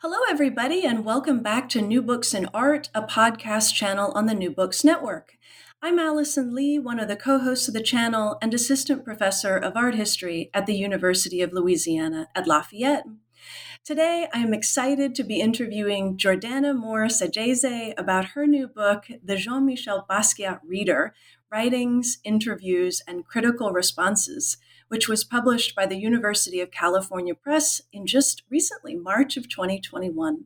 Hello, everybody, and welcome back to New Books in Art, a podcast channel on the New Books Network. I'm Allison Lee, one of the co-hosts of the channel and assistant professor of art history at the University of Louisiana at Lafayette. Today, I am excited to be interviewing Jordana Moore Saggese about her new book, The Jean-Michel Basquiat Reader, Writings, Interviews, and Critical Responses, which was published by the University of California Press in just recently, March of 2021.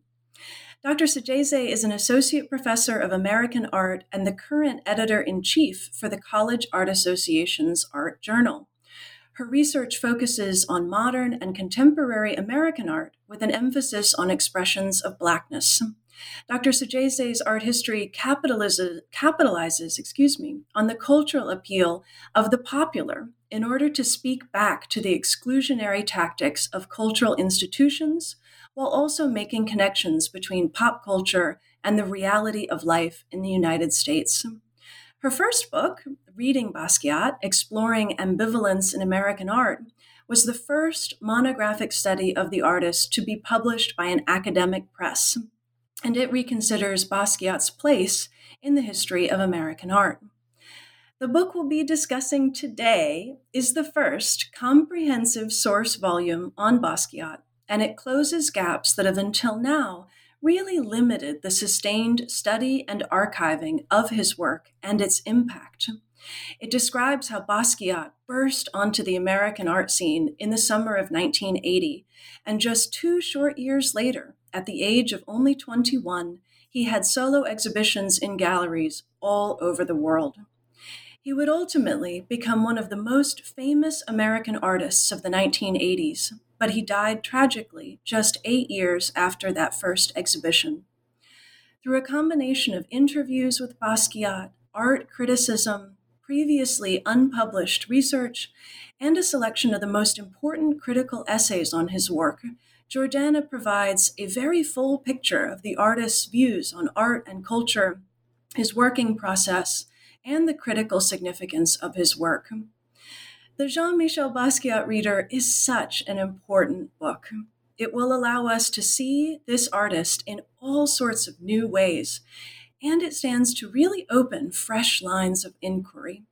Dr. Saggese is an associate professor of American art and the current editor-in-chief for the College Art Association's Art Journal. Her research focuses on modern and contemporary American art with an emphasis on expressions of Blackness. Dr. Saggese's art history capitalizes on the cultural appeal of the popular in order to speak back to the exclusionary tactics of cultural institutions, while also making connections between pop culture and the reality of life in the United States. Her first book, Reading Basquiat, Exploring Ambivalence in American Art, was the first monographic study of the artist to be published by an academic press, and it reconsiders Basquiat's place in the history of American art. The book we'll be discussing today is the first comprehensive source volume on Basquiat, and it closes gaps that have until now really limited the sustained study and archiving of his work and its impact. It describes how Basquiat burst onto the American art scene in the summer of 1980, and just 2 short years later, at the age of only 21, he had solo exhibitions in galleries all over the world. He would ultimately become one of the most famous American artists of the 1980s, but he died tragically just 8 years after that first exhibition. Through a combination of interviews with Basquiat, art criticism, previously unpublished research, and a selection of the most important critical essays on his work, Jordana provides a very full picture of the artist's views on art and culture, his working process, and the critical significance of his work. The Jean-Michel Basquiat Reader is such an important book. It will allow us to see this artist in all sorts of new ways, and it stands to really open fresh lines of inquiry.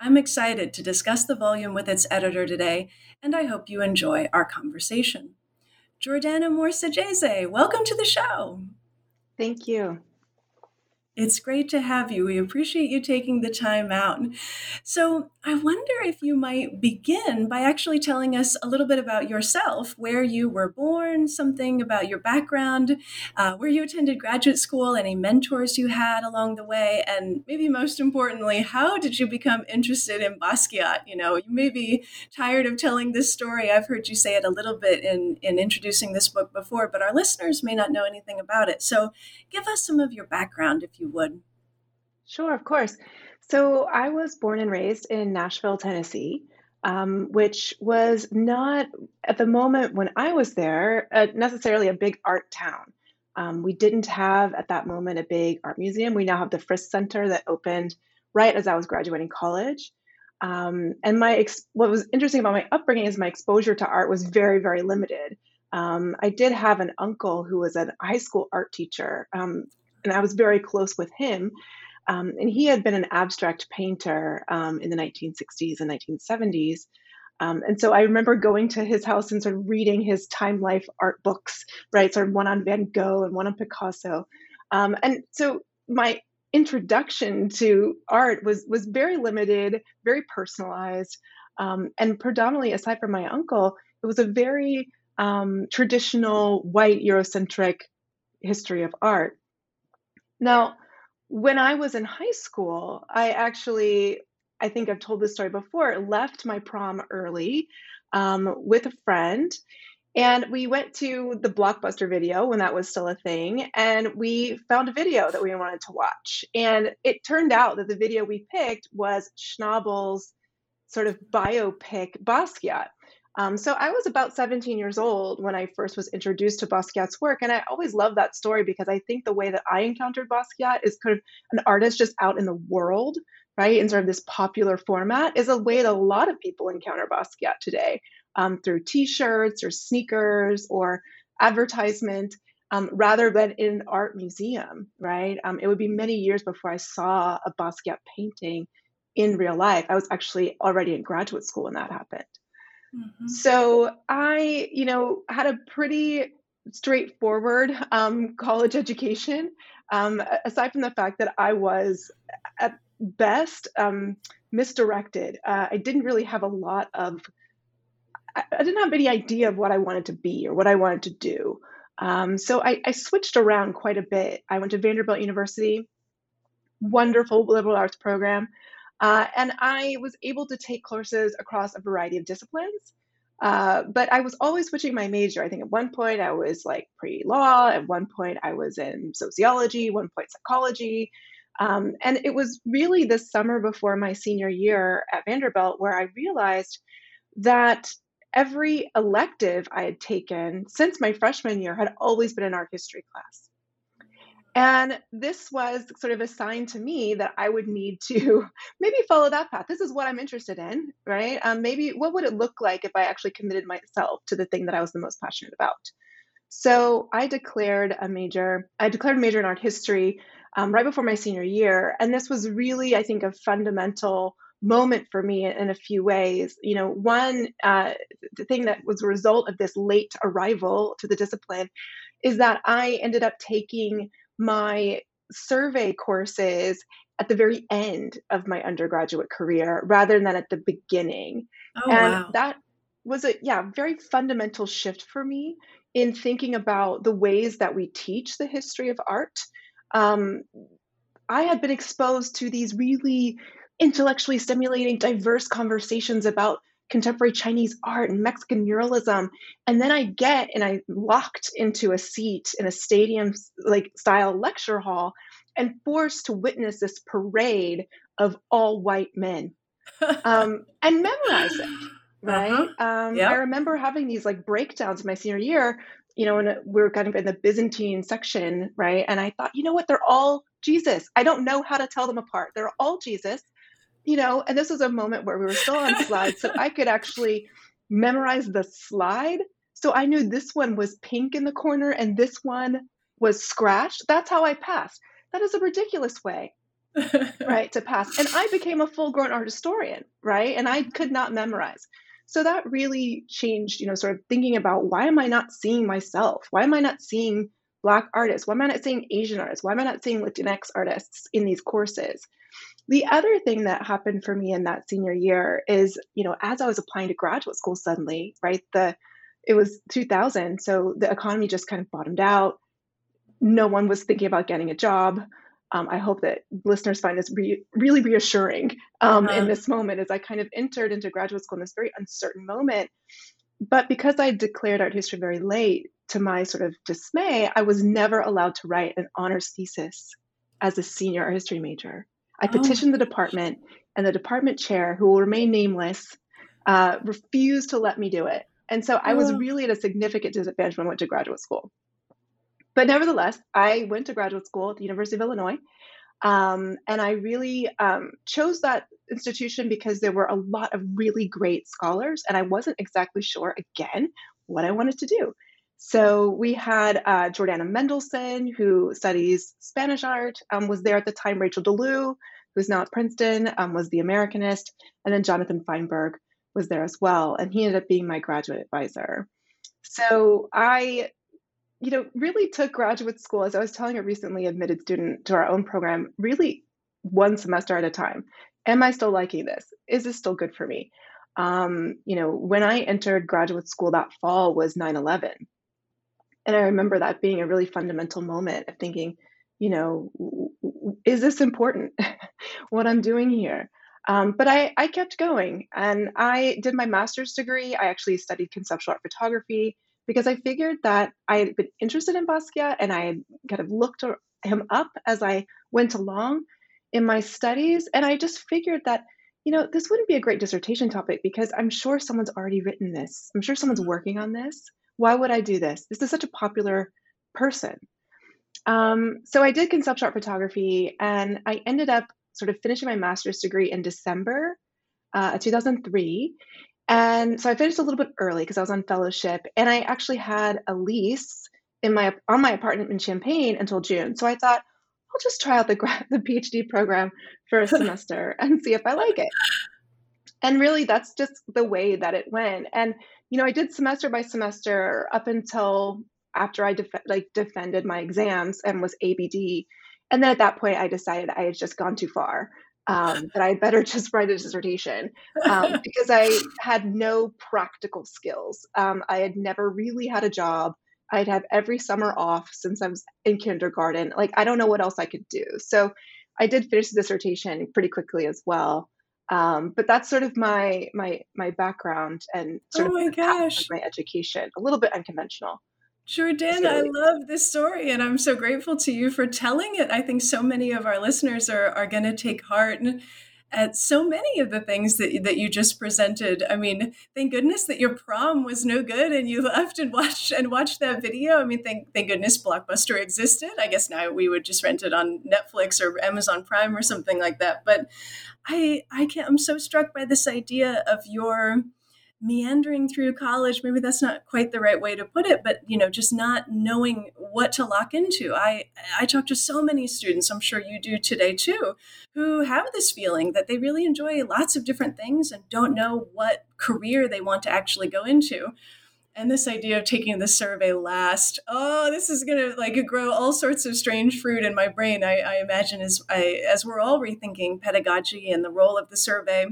I'm excited to discuss the volume with its editor today, and I hope you enjoy our conversation. Jordana Moore Saggese, welcome to the show. Thank you. It's great to have you. We appreciate you taking the time out. So I wonder if you might begin by actually telling us a little bit about yourself, where you were born, something about your background, where you attended graduate school, any mentors you had along the way, and maybe most importantly, how did you become interested in Basquiat? You know, you may be tired of telling this story. I've heard you say it a little bit in introducing this book before, but our listeners may not know anything about it. So give us some of your background, if you would. Sure, of course. So I was born and raised in Nashville, Tennessee, which was not, at the moment when I was there, necessarily a big art town. We didn't have at that moment a big art museum. We now have the Frist Center that opened right as I was graduating college. And what was interesting about my upbringing is my exposure to art was very, very limited. I did have an uncle who was an high school art teacher, and I was very close with him. And he had been an abstract painter in the 1960s and 1970s. And so I remember going to his house and sort of reading his Time Life art books, right? Sort of one on Van Gogh and one on Picasso. And so my introduction to art was very limited, very personalized. And predominantly, aside from my uncle, it was a very traditional, white, Eurocentric history of art. Now, when I was in high school, I think I've told this story before, left my prom early with a friend. And we went to the Blockbuster video when that was still a thing, and we found a video that we wanted to watch. And it turned out that the video we picked was Schnabel's sort of biopic Basquiat. So I was about 17 years old when I first was introduced to Basquiat's work. And I always loved that story because I think the way that I encountered Basquiat is kind of an artist just out in the world, right? In sort of this popular format is a way that a lot of people encounter Basquiat today. Through T-shirts or sneakers or advertisement, rather than in an art museum, right? It would be many years before I saw a Basquiat painting in real life. I was actually already in graduate school when that happened. Mm-hmm. So I, had a pretty straightforward college education, aside from the fact that I was at best misdirected. I didn't really have a lot of I didn't have any idea of what I wanted to be or what I wanted to do. So I switched around quite a bit. I went to Vanderbilt University, wonderful liberal arts program. And I was able to take courses across a variety of disciplines. But I was always switching my major. I think at one point I was like pre-law. At one point I was in sociology, one point psychology. And it was really this summer before my senior year at Vanderbilt where I realized that every elective I had taken since my freshman year had always been an art history class. And this was sort of a sign to me that I would need to maybe follow that path. This is what I'm interested in, right? Maybe what would it look like if I actually committed myself to the thing that I was the most passionate about? So I declared a major. I declared a major in art history right before my senior year. And this was really, I think, a fundamental moment for me in a few ways. One thing that was a result of this late arrival to the discipline is that I ended up taking my survey courses at the very end of my undergraduate career rather than at the beginning. Oh, and wow. That was a very fundamental shift for me in thinking about the ways that we teach the history of art. I had been exposed to these really intellectually stimulating, diverse conversations about contemporary Chinese art and Mexican muralism. And then I'm locked into a seat in a stadium like style lecture hall and forced to witness this parade of all white men and memorize it, right? Uh-huh. Yep. I remember having these like breakdowns in my senior year, and we were kind of in the Byzantine section, right? And I thought, you know what, they're all Jesus. I don't know how to tell them apart. They're all Jesus. And this was a moment where we were still on slides, so I could actually memorize the slide. So I knew this one was pink in the corner and this one was scratched. That's how I passed. That is a ridiculous way, right, to pass. And I became a full-grown art historian, right? And I could not memorize. So that really changed, sort of thinking about why am I not seeing myself? Why am I not seeing Black artists? Why am I not seeing Asian artists? Why am I not seeing Latinx artists in these courses? The other thing that happened for me in that senior year is, as I was applying to graduate school suddenly, right, it was 2000, so the economy just kind of bottomed out. No one was thinking about getting a job. I hope that listeners find this really reassuring in this moment as I kind of entered into graduate school in this very uncertain moment. But because I declared art history very late, to my sort of dismay, I was never allowed to write an honors thesis as a senior art history major. I petitioned the department, and the department chair, who will remain nameless, refused to let me do it. And so I was really at a significant disadvantage when I went to graduate school. But nevertheless, I went to graduate school at the University of Illinois, and I really chose that institution because there were a lot of really great scholars, and I wasn't exactly sure, again, what I wanted to do. So we had Jordana Mendelson, who studies Spanish art, was there at the time. Rachel DeLue, who's now at Princeton, was the Americanist. And then Jonathan Feinberg was there as well. And he ended up being my graduate advisor. So I, really took graduate school, as I was telling a recently admitted student to our own program, really one semester at a time. Am I still liking this? Is this still good for me? When I entered graduate school that fall was 9/11. And I remember that being a really fundamental moment of thinking, is this important, what I'm doing here? But I kept going, and I did my master's degree. I actually studied conceptual art photography, because I figured that I had been interested in Basquiat and I had kind of looked him up as I went along in my studies. And I just figured that, you know, this wouldn't be a great dissertation topic because I'm sure someone's already written this. I'm sure someone's working on this. Why would I do this? This is such a popular person. So I did conceptual art photography, and I ended up sort of finishing my master's degree in December 2003. And so I finished a little bit early because I was on fellowship, and I actually had a lease on my apartment in Champaign until June. So I thought, I'll just try out the PhD program for a semester and see if I like it. And really, that's just the way that it went. And, you know, I did semester by semester up until after I defended my exams and was ABD. And then at that point, I decided I had just gone too far, that I better just write a dissertation because I had no practical skills. I had never really had a job. I'd have every summer off since I was in kindergarten. Like, I don't know what else I could do. So I did finish the dissertation pretty quickly as well. But that's sort of my background and sort of my education, a little bit unconventional. Jordana, I love this story, and I'm so grateful to you for telling it. I think so many of our listeners are going to take heart at so many of the things that you just presented. I mean, thank goodness that your prom was no good and you left and watched that video. I mean, thank goodness Blockbuster existed. I guess now we would just rent it on Netflix or Amazon Prime or something like that. But I'm so struck by this idea of your meandering through college. Maybe that's not quite the right way to put it, but, you know, just not knowing what to lock into. I talk to so many students, I'm sure you do today too, who have this feeling that they really enjoy lots of different things and don't know what career they want to actually go into. And this idea of taking the survey last, this is going to grow all sorts of strange fruit in my brain, I imagine, as we're all rethinking pedagogy and the role of the survey.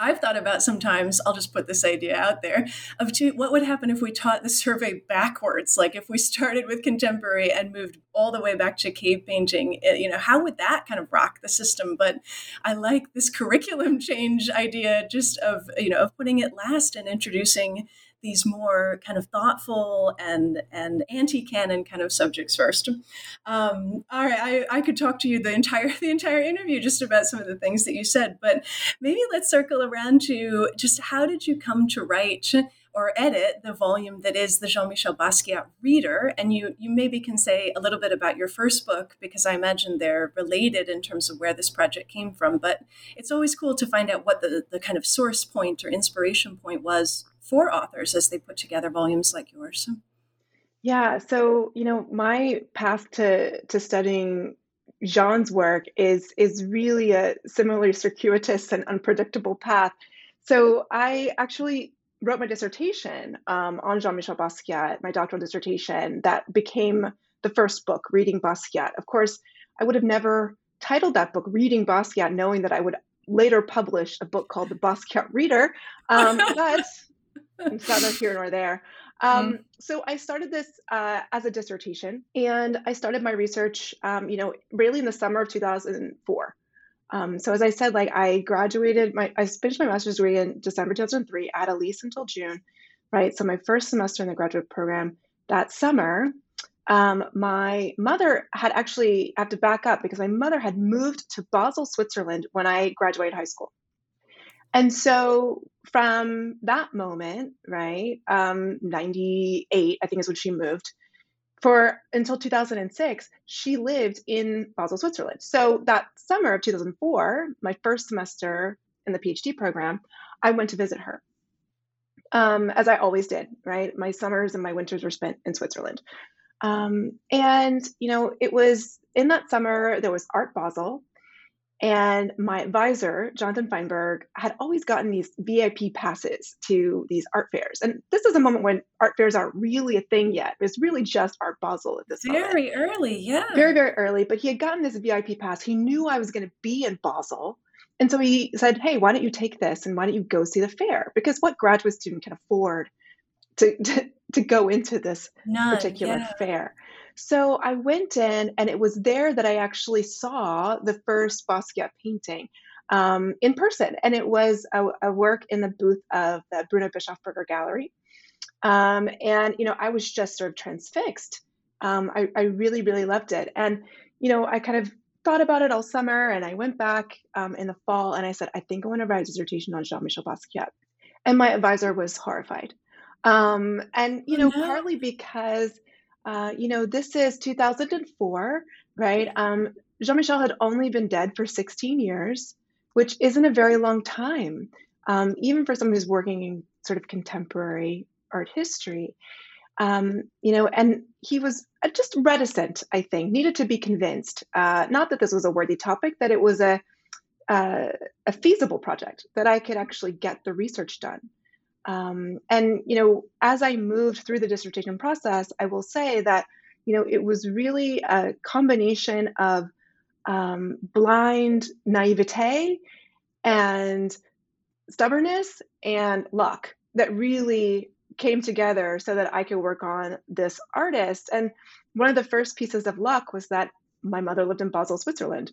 I've thought about sometimes, I'll just put this idea out there, of what would happen if we taught the survey backwards? Like if we started with contemporary and moved all the way back to cave painting, you know, how would that kind of rock the system? But I like this curriculum change idea just of, you know, of putting it last and introducing these more kind of thoughtful and anti-canon kind of subjects first. All right, I could talk to you the entire interview just about some of the things that you said, but maybe let's circle around to just how did you come to write or edit the volume that is the Jean-Michel Basquiat Reader? And you maybe can say a little bit about your first book, because I imagine they're related in terms of where this project came from, but it's always cool to find out what the kind of source point or inspiration point was for authors as they put together volumes like yours. Yeah, so, you know, my path to studying Jean's work is really a similarly circuitous and unpredictable path. So I actually wrote my dissertation on Jean-Michel Basquiat, my doctoral dissertation, that became the first book, Reading Basquiat. Of course, I would have never titled that book Reading Basquiat, knowing that I would later publish a book called The Basquiat Reader, but it's neither here nor there. So I started this as a dissertation, and I started my research, really in the summer of 2004. So as I said, I finished my master's degree in December 2003, at a lease until June, right? So my first semester in the graduate program that summer, my mother I have to back up because my mother had moved to Basel, Switzerland when I graduated high school. And so from that moment, right, 98, I think is when she moved, until 2006, she lived in Basel, Switzerland. So that summer of 2004, my first semester in the PhD program, I went to visit her, as I always did, right? My summers and my winters were spent in Switzerland. And, you know, it was in that summer, there was Art Basel, and my advisor, Jonathan Feinberg, had always gotten these VIP passes to these art fairs. And this is a moment when art fairs aren't really a thing yet. It was really just Art Basel at this moment. Very early, yeah. Very, very early. But he had gotten this VIP pass. He knew I was going to be in Basel. And so he said, hey, why don't you take this and why don't you go see the fair? Because what graduate student can afford to go into this fair? So I went in, and it was there that I actually saw the first Basquiat painting in person. And it was a work in the booth of the Bruno Bischofberger Gallery. And, you know, I was just sort of transfixed. I really, really loved it. And, you know, I kind of thought about it all summer, and I went back in the fall and I said, I think I want to write a dissertation on Jean-Michel Basquiat. And my advisor was horrified. And, you know, partly because, you know, this is 2004, right? Jean-Michel had only been dead for 16 years, which isn't a very long time, even for someone who's working in sort of contemporary art history. You know, and he was just reticent, I think, needed to be convinced, not that this was a worthy topic, that it was a feasible project, that I could actually get the research done. And, you know, as I moved through the dissertation process, I will say that, you know, it was really a combination of blind naivete and stubbornness and luck that really came together so that I could work on this artist. And one of the first pieces of luck was that my mother lived in Basel, Switzerland,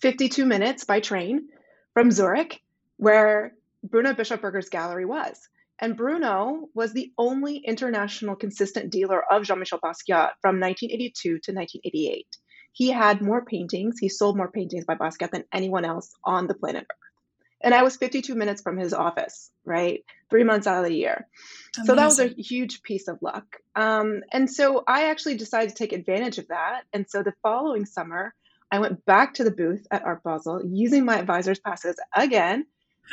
52 minutes by train from Zurich, where Bruno Bischofberger's gallery was. And Bruno was the only international consistent dealer of Jean-Michel Basquiat from 1982 to 1988. He had more paintings. He sold more paintings by Basquiat than anyone else on the planet Earth. And I was 52 minutes from his office, right? 3 months out of the year. Amazing. So that was a huge piece of luck. And so I actually decided to take advantage of that. And so the following summer, I went back to the booth at Art Basel using my advisor's passes again,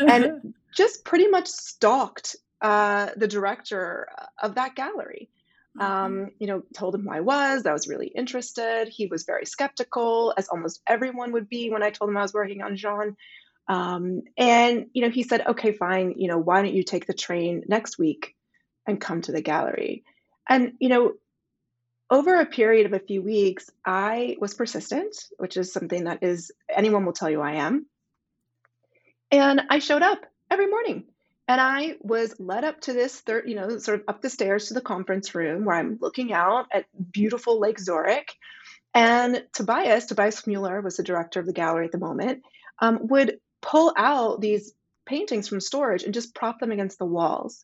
and just pretty much stalked the director of that gallery. You know, told him who I was really interested. He was very skeptical, as almost everyone would be when I told him I was working on Jean. And, you know, he said, okay, fine, you know, why don't you take the train next week and come to the gallery? And, you know, over a period of a few weeks, I was persistent, which is something that is, anyone will tell you I am. And I showed up every morning, and I was led up to this third, you know, sort of up the stairs to the conference room where I'm looking out at beautiful Lake Zurich. And Tobias Mueller was the director of the gallery at the moment, would pull out these paintings from storage and just prop them against the walls.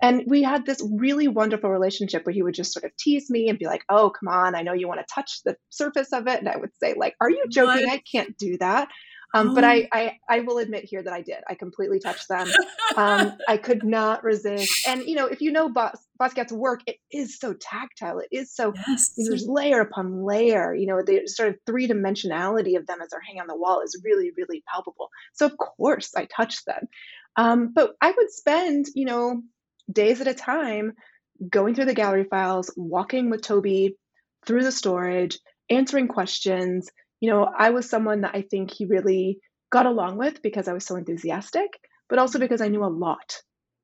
And we had this really wonderful relationship where he would just sort of tease me and be like, oh, come on, I know you want to touch the surface of it. And I would say, like, are you joking? What? I can't do that. But I will admit here that I did. I completely touched them. I could not resist. And, you know, if you know Basquiat's work, it is so tactile. It is so, you know, there's layer upon layer. You know, the sort of three-dimensionality of them as they're hanging on the wall is really, really palpable. So, of course, I touched them. But I would spend, you know, days at a time going through the gallery files, walking with Toby through the storage, answering questions. You know, I was someone that I think he really got along with because I was so enthusiastic, but also because I knew a lot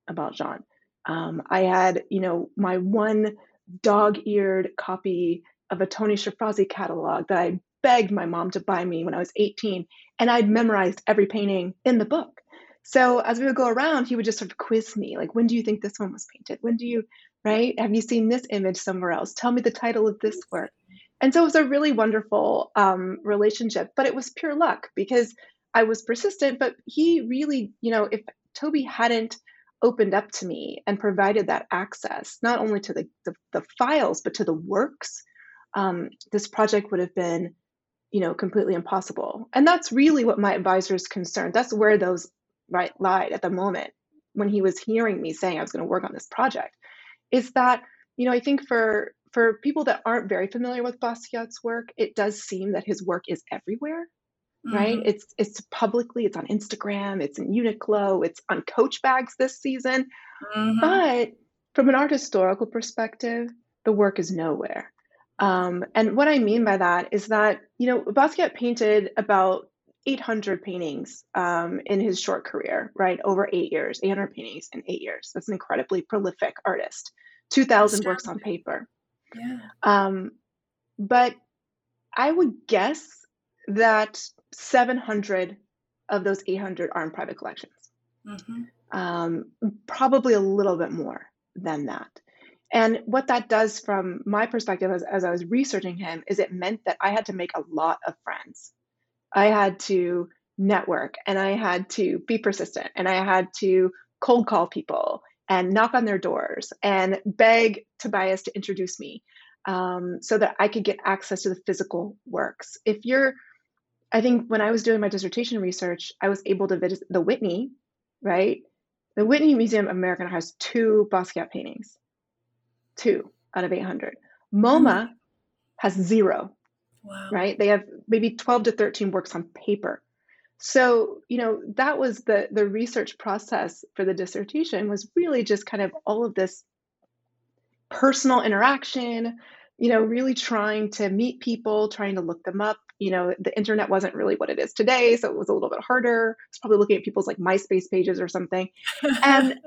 about Jean. I had, you know, my one dog-eared copy of a Tony Shafrazi catalog that I begged my mom to buy me when I was 18, and I'd memorized every painting in the book. So as we would go around, he would just sort of quiz me, like, when do you think this one was painted? When do you, right? Have you seen this image somewhere else? Tell me the title of this work. And so it was a really wonderful relationship, but it was pure luck because I was persistent. But he really, you know, if Toby hadn't opened up to me and provided that access, not only to the files, but to the works, this project would have been, you know, completely impossible. And that's really what my advisor's concerned. That's where those lied at the moment when he was hearing me saying I was going to work on this project, is that, you know, I think for people that aren't very familiar with Basquiat's work, it does seem that his work is everywhere, right? It's publicly, it's on Instagram, it's in Uniqlo, it's on Coach bags this season. But from an art historical perspective, the work is nowhere. And what I mean by that is that, you know, Basquiat painted about 800 paintings in his short career, right? Over 8 years, 800 paintings in 8 years. That's an incredibly prolific artist. 2,000 works on paper. Yeah. But I would guess that 700 of those 800 are in private collections, probably a little bit more than that. And what that does from my perspective as I was researching him is it meant that I had to make a lot of friends. I had to network, and I had to be persistent, and I had to cold call people, and knock on their doors and beg Tobias to introduce me so that I could get access to the physical works. I think when I was doing my dissertation research, I was able to visit the Whitney, right? The Whitney Museum of America has 2 Basquiat paintings, 2 out of 800. MoMA has 0, wow. Right? They have maybe 12 to 13 works on paper. So, that was the research process for the dissertation, was really just kind of all of this personal interaction, really trying to meet people, trying to look them up. The internet wasn't really what it is today, so it was a little bit harder. It's probably looking at people's MySpace pages or something. And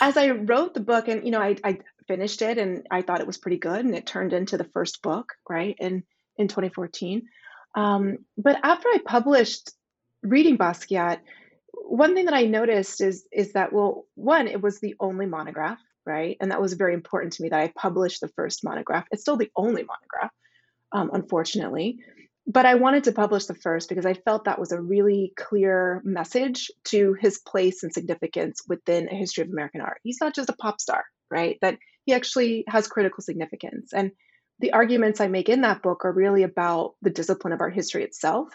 as I wrote the book, and I finished it, and I thought it was pretty good, and it turned into the first book, right, in 2014. But after I published Reading Basquiat, one thing that I noticed is that, well, one, it was the only monograph, right, and that was very important to me that I published the first monograph. It's still the only monograph, unfortunately. But I wanted to publish the first because I felt that was a really clear message to his place and significance within a history of American art. He's not just a pop star, right? That he actually has critical significance. And the arguments I make in that book are really about the discipline of art history itself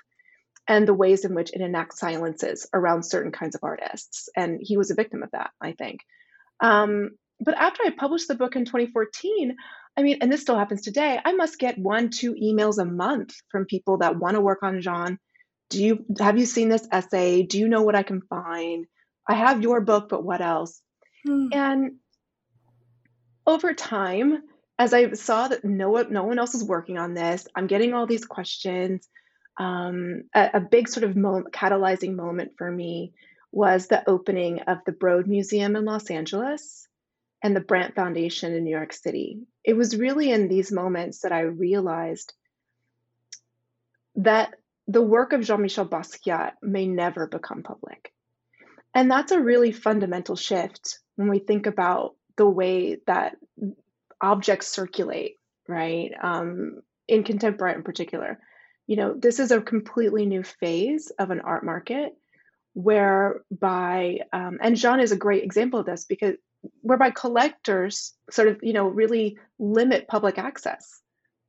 and the ways in which it enacts silences around certain kinds of artists. And he was a victim of that, I think. But after I published the book in 2014, and this still happens today, I must get 1-2 emails a month from people that want to work on Jean. Have you seen this essay? Do you know what I can find? I have your book, but what else? And over time, as I saw that no one else is working on this, I'm getting all these questions. A big sort of catalyzing moment for me was the opening of the Broad Museum in Los Angeles and the Brandt Foundation in New York City. It was really in these moments that I realized that the work of Jean-Michel Basquiat may never become public. And that's a really fundamental shift when we think about the way that objects circulate, right? In contemporary art in particular. This is a completely new phase of an art market whereby, and Jean is a great example of this, because whereby collectors sort of, really limit public access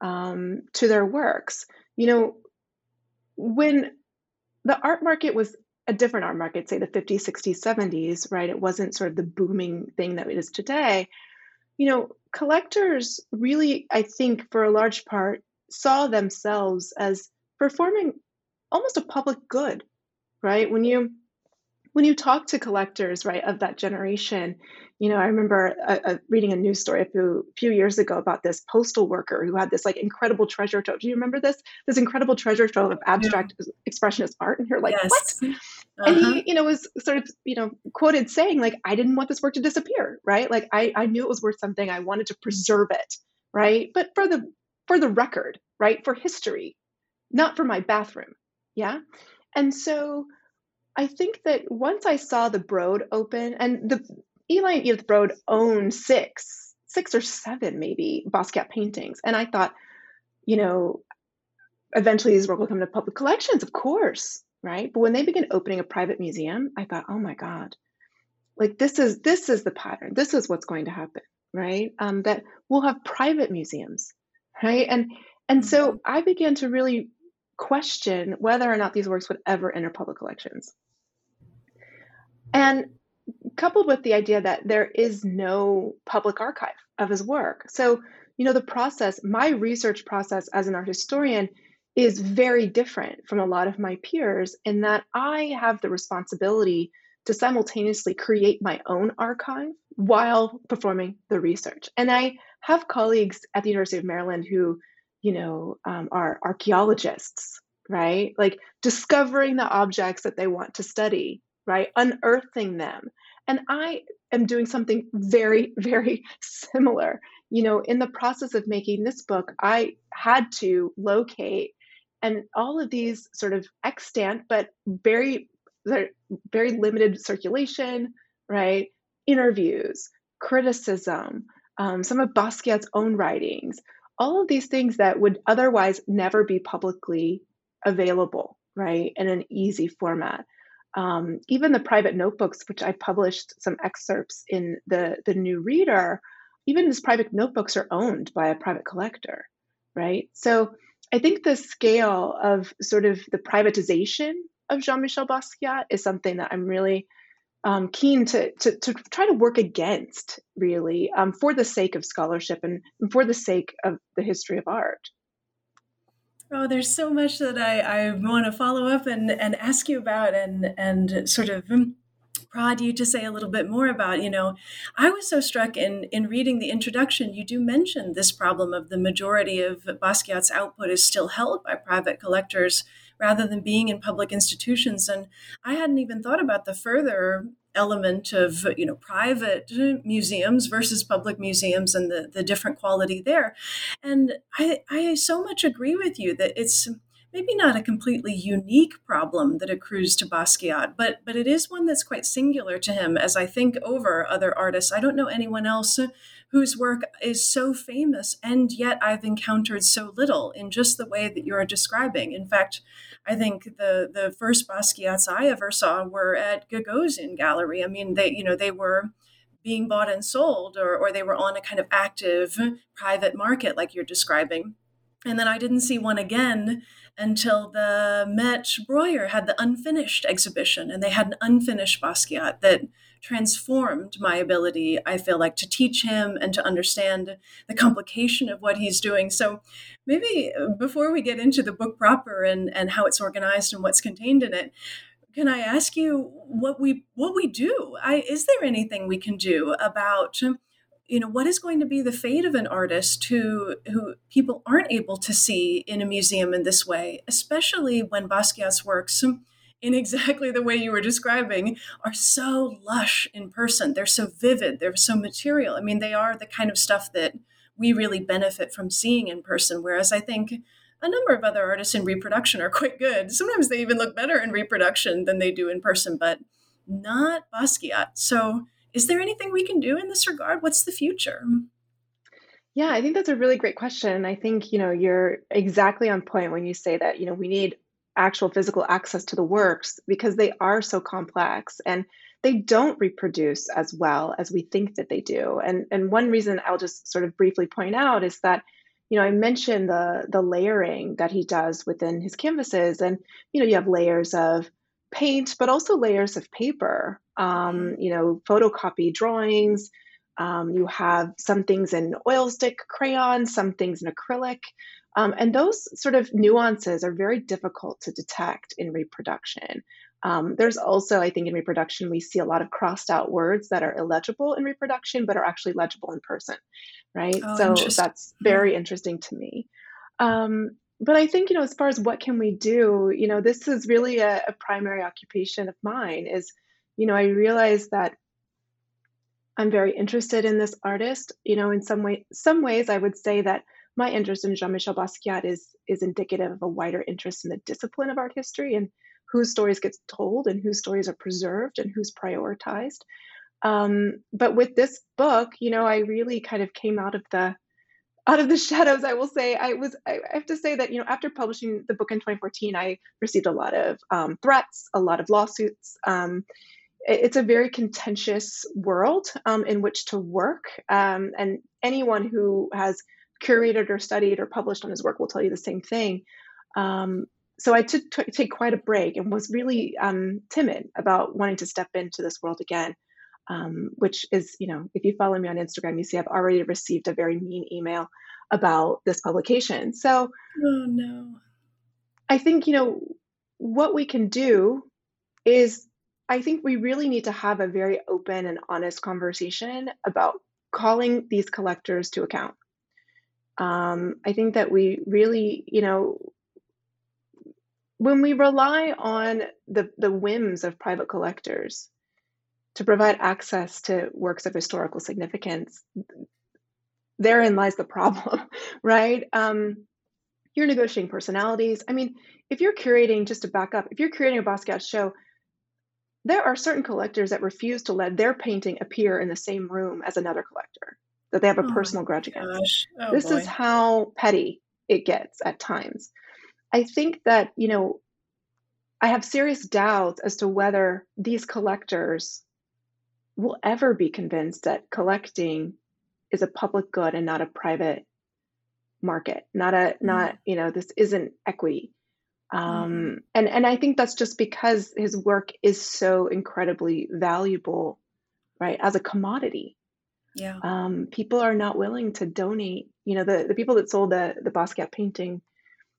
to their works. When the art market was a different art market, say the 50s, 60s, 70s, right? It wasn't sort of the booming thing that it is today. Collectors really, I think, for a large part, saw themselves as performing almost a public good, right? When you talk to collectors, right, of that generation, I remember reading a news story a few years ago about this postal worker who had this incredible treasure trove. Do you remember this? This incredible treasure trove of abstract expressionist art, and you're like, yes. What? Uh-huh. And he, was sort of, quoted saying, I didn't want this work to disappear, right? I knew it was worth something. I wanted to preserve it, right? But for the record, right? For history, not for my bathroom, yeah. And so, I think that once I saw the Broad open, and Eli and Edith Broad owned 6 or 7 maybe Basquiat paintings. And I thought, eventually these work will come to public collections, of course, right? But when they began opening a private museum, I thought, oh my God, this is the pattern. This is what's going to happen, right? That we'll have private museums, right? And so I began to really question whether or not these works would ever enter public collections. And coupled with the idea that there is no public archive of his work. So, the process, my research process as an art historian is very different from a lot of my peers in that I have the responsibility to simultaneously create my own archive while performing the research. And I have colleagues at the University of Maryland who are archaeologists, right? Discovering the objects that they want to study, right? Unearthing them. And I am doing something very, very similar. In the process of making this book, I had to locate and all of these sort of extant, but very limited circulation, right? Interviews, criticism, some of Basquiat's own writings, all of these things that would otherwise never be publicly available, right, in an easy format. Even the private notebooks, which I published some excerpts in the New Reader, even these private notebooks are owned by a private collector, right? So I think the scale of sort of the privatization of Jean-Michel Basquiat is something that I'm really keen to try to work against, really, for the sake of scholarship and for the sake of the history of art. Oh, there's so much that I want to follow up and ask you about and sort of prod you to say a little bit more about. You know, I was so struck in reading the introduction, you do mention this problem of the majority of Basquiat's output is still held by private collectors rather than being in public institutions. And I hadn't even thought about the further element of, you know, private museums versus public museums and the different quality there. And I so much agree with you that it's maybe not a completely unique problem that accrues to Basquiat, but it is one that's quite singular to him as I think over other artists. I don't know anyone else whose work is so famous, and yet I've encountered so little in just the way that you're describing. In fact, I think the first Basquiats I ever saw were at Gagosian Gallery. I mean, they were being bought and sold, or they were on a kind of active private market like you're describing. And then I didn't see one again until the Met Breuer had the unfinished exhibition, and they had an unfinished Basquiat that transformed my ability, I feel like, to teach him and to understand the complication of what he's doing. So maybe before we get into the book proper and how it's organized and what's contained in it, can I ask you what we do? Is there anything we can do about, you know, what is going to be the fate of an artist who people aren't able to see in a museum in this way, especially when Basquiat's works, in exactly the way you were describing, are so lush in person? They're so vivid. They're so material. I mean, they are the kind of stuff that we really benefit from seeing in person, whereas I think a number of other artists in reproduction are quite good. Sometimes they even look better in reproduction than they do in person, but not Basquiat. So is there anything we can do in this regard? What's the future? Yeah, I think that's a really great question. I think, you know, you're exactly on point when you say that, you know, we need actual physical access to the works because they are so complex and they don't reproduce as well as we think that they do. And one reason I'll just sort of briefly point out is that, you know, I mentioned the layering that he does within his canvases, and, you know, you have layers of paint, but also layers of paper, you know, photocopy drawings. You have some things in oil stick crayon, some things in acrylic. And those sort of nuances are very difficult to detect in reproduction. There's also, I think, in reproduction, we see a lot of crossed out words that are illegible in reproduction, but are actually legible in person, right? Oh, so that's very interesting to me. But I think, you know, as far as what can we do, you know, this is really a primary occupation of mine is, you know, I realize that I'm very interested in this artist. You know, in some ways I would say that my interest in Jean-Michel Basquiat is indicative of a wider interest in the discipline of art history and whose stories get told and whose stories are preserved and who's prioritized. But with this book, you know, I really kind of came out of the shadows, I will say. I have to say that, you know, after publishing the book in 2014, I received a lot of threats, a lot of lawsuits. It's a very contentious world in which to work. And anyone who has curated or studied or published on his work will tell you the same thing. So I took quite a break and was really timid about wanting to step into this world again, which is, you know, if you follow me on Instagram, you see I've already received a very mean email about this publication. So oh, no. I think, you know, what we can do is, I think we really need to have a very open and honest conversation about calling these collectors to account. I think that we really, you know, when we rely on the whims of private collectors to provide access to works of historical significance, therein lies the problem, right? You're negotiating personalities. I mean, if you're curating, just to back up, if you're curating a Basquiat show, there are certain collectors that refuse to let their painting appear in the same room as another collector that they have a personal grudge against. Oh, this boy. Is how petty it gets at times. I think that, you know, I have serious doubts as to whether these collectors will ever be convinced that collecting is a public good and not a private market, this isn't equity. And I think that's just because his work is so incredibly valuable, right, as a commodity. Yeah. People are not willing to donate. You know, the people that sold the Basquiat painting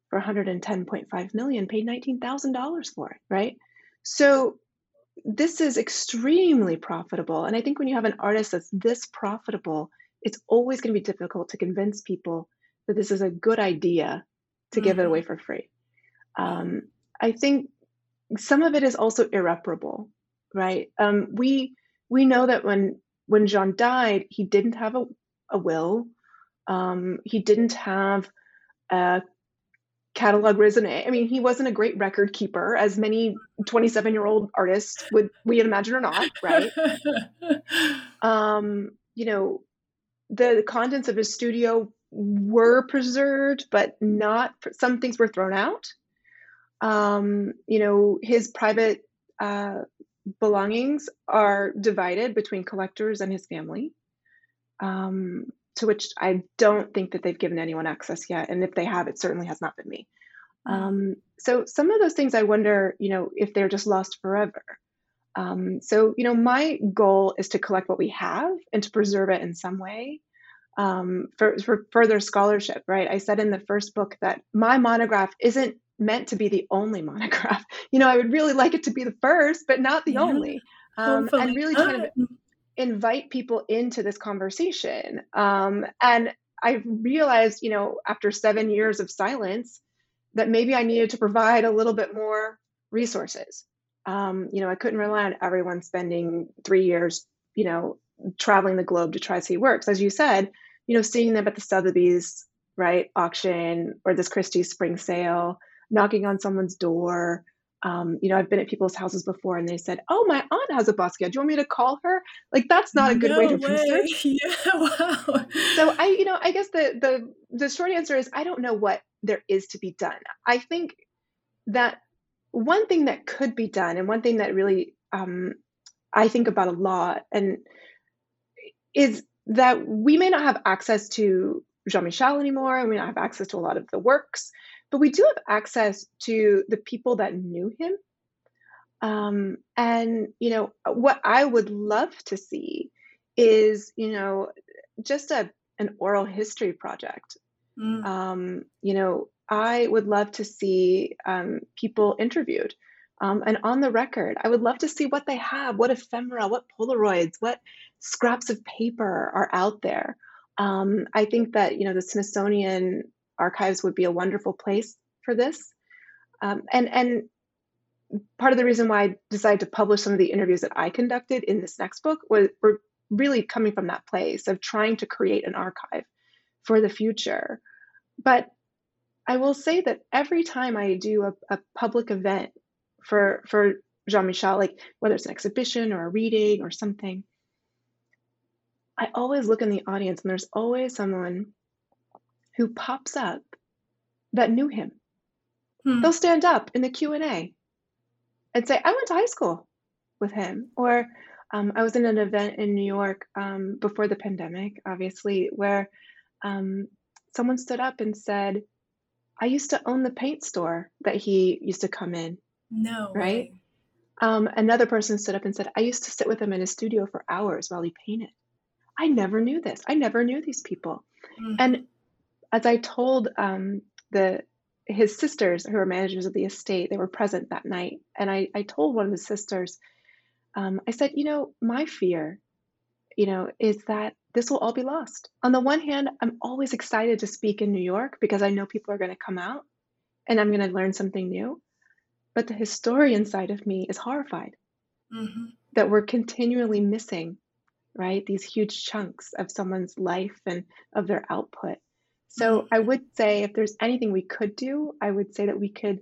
for $110.5 million paid $19,000 for it, right? So this is extremely profitable. And I think when you have an artist that's this profitable, it's always going to be difficult to convince people that this is a good idea to give it away for free. I think some of it is also irreparable, right? We know that when Jean died, he didn't have a will. He didn't have a catalog resume. I mean, he wasn't a great record keeper, as many 27-year-old artists would we imagine or not, right? The contents of his studio were preserved, but not some things were thrown out. His private belongings are divided between collectors and his family, to which I don't think that they've given anyone access yet. And if they have, it certainly has not been me. So some of those things I wonder, if they're just lost forever. My goal is to collect what we have and to preserve it in some way for further scholarship, right? I said in the first book that my monograph isn't meant to be the only monograph. I would really like it to be the first, but not the only. And really trying to invite people into this conversation. And I realized, after 7 years of silence, that maybe I needed to provide a little bit more resources. I couldn't rely on everyone spending 3 years, traveling the globe to try to see works. As you said, seeing them at the Sotheby's, right, auction or this Christie's spring sale, knocking on someone's door. I've been at people's houses before and they said, "Oh, my aunt has a Basquiat. Do you want me to call her?" Like, that's not a good way to research. Yeah, wow. So I guess the short answer is I don't know what there is to be done. I think that one thing that could be done, and one thing that really I think about a lot, and is that we may not have access to Jean-Michel anymore, and we don't have access to a lot of the works, but we do have access to the people that knew him. What I would love to see is, just an oral history project. I would love to see people interviewed and on the record. I would love to see what they have, what ephemera, what Polaroids, what scraps of paper are out there. I think that, the Smithsonian Archives would be a wonderful place for this. And part of the reason why I decided to publish some of the interviews that I conducted in this next book were really coming from that place of trying to create an archive for the future. But I will say that every time I do a public event for Jean-Michel, like whether it's an exhibition or a reading or something, I always look in the audience and there's always someone who pops up that knew him. They'll stand up in the Q&A and say, "I went to high school with him," or I was in an event in New York before the pandemic, obviously, where someone stood up and said, "I used to own the paint store that he used to come in." No. Right? Another person stood up and said, "I used to sit with him in his studio for hours while he painted. I never knew this. I never knew these people." Mm-hmm. And as I told his sisters, who are managers of the estate, they were present that night. And I told one of the sisters, I said, my fear, is that this will all be lost. On the one hand, I'm always excited to speak in New York because I know people are going to come out and I'm going to learn something new. But the historian side of me is horrified that we're continually missing, right, these huge chunks of someone's life and of their output. So I would say if there's anything we could do, I would say that we could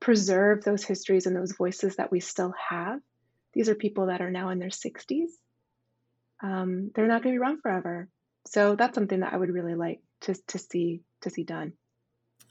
preserve those histories and those voices that we still have. These are people that are now in their 60s. They're not going to be around forever. So that's something that I would really like to see done.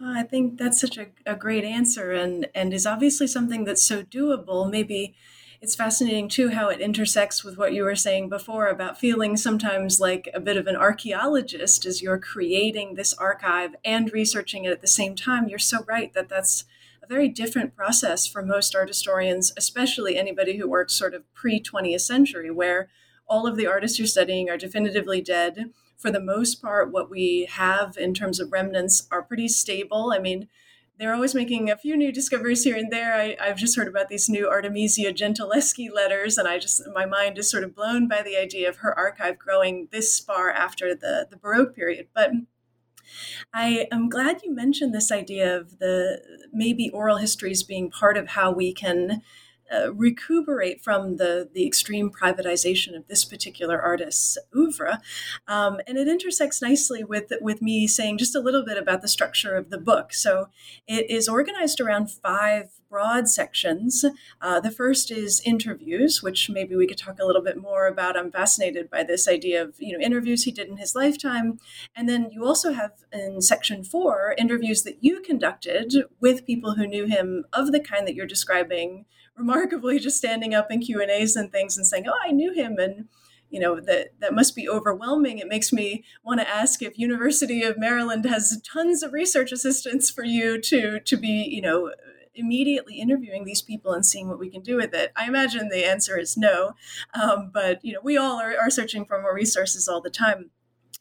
I think that's such a great answer and is obviously something that's so doable. Maybe it's fascinating, too, how it intersects with what you were saying before about feeling sometimes like a bit of an archaeologist as you're creating this archive and researching it at the same time. You're so right that that's a very different process for most art historians, especially anybody who works sort of pre-20th century, where all of the artists you're studying are definitively dead. For the most part, what we have in terms of remnants are pretty stable. I mean, they're always making a few new discoveries here and there. I've just heard about these new Artemisia Gentileschi letters, and my mind is sort of blown by the idea of her archive growing this far after the Baroque period. But I am glad you mentioned this idea of the maybe oral histories being part of how we can recuperate from the extreme privatization of this particular artist's oeuvre. And it intersects nicely with me saying just a little bit about the structure of the book. So it is organized around 5 broad sections. The first is interviews, which maybe we could talk a little bit more about. I'm fascinated by this idea of, interviews he did in his lifetime. And then you also have in section 4, interviews that you conducted with people who knew him of the kind that you're describing, remarkably just standing up in Q&As and things and saying, I knew him. And, that must be overwhelming. It makes me want to ask if University of Maryland has tons of research assistants for you to be, immediately interviewing these people and seeing what we can do with it. I imagine the answer is no, but we all are searching for more resources all the time.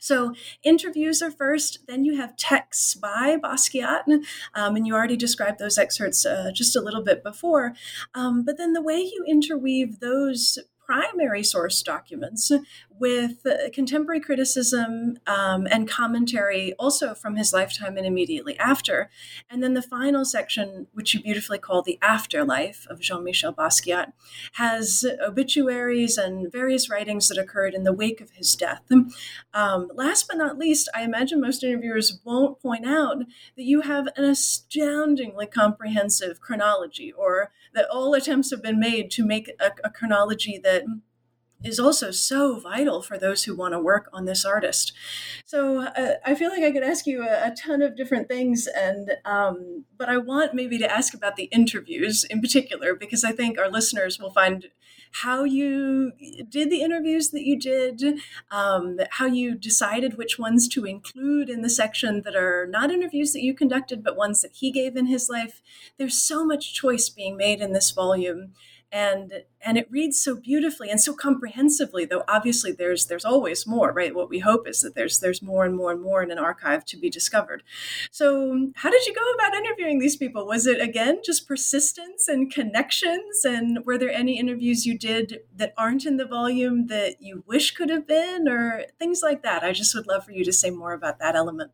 So interviews are first, then you have texts by Basquiat, and you already described those excerpts just a little bit before, but then the way you interweave those primary source documents with contemporary criticism and commentary also from his lifetime and immediately after. And then the final section, which you beautifully call the afterlife of Jean-Michel Basquiat, has obituaries and various writings that occurred in the wake of his death. Last but not least, I imagine most interviewers won't point out that you have an astoundingly comprehensive chronology, or that all attempts have been made to make a chronology that is also so vital for those who want to work on this artist. So I feel like I could ask you a ton of different things, and but I want maybe to ask about the interviews in particular, because I think our listeners will find how you did the interviews that you did, how you decided which ones to include in the section that are not interviews that you conducted, but ones that he gave in his life. There's so much choice being made in this volume. And it reads so beautifully and so comprehensively, though obviously there's always more, right? What we hope is that there's more and more and more in an archive to be discovered. So how did you go about interviewing these people? Was it, again, just persistence and connections? And were there any interviews you did that aren't in the volume that you wish could have been, or things like that? I just would love for you to say more about that element.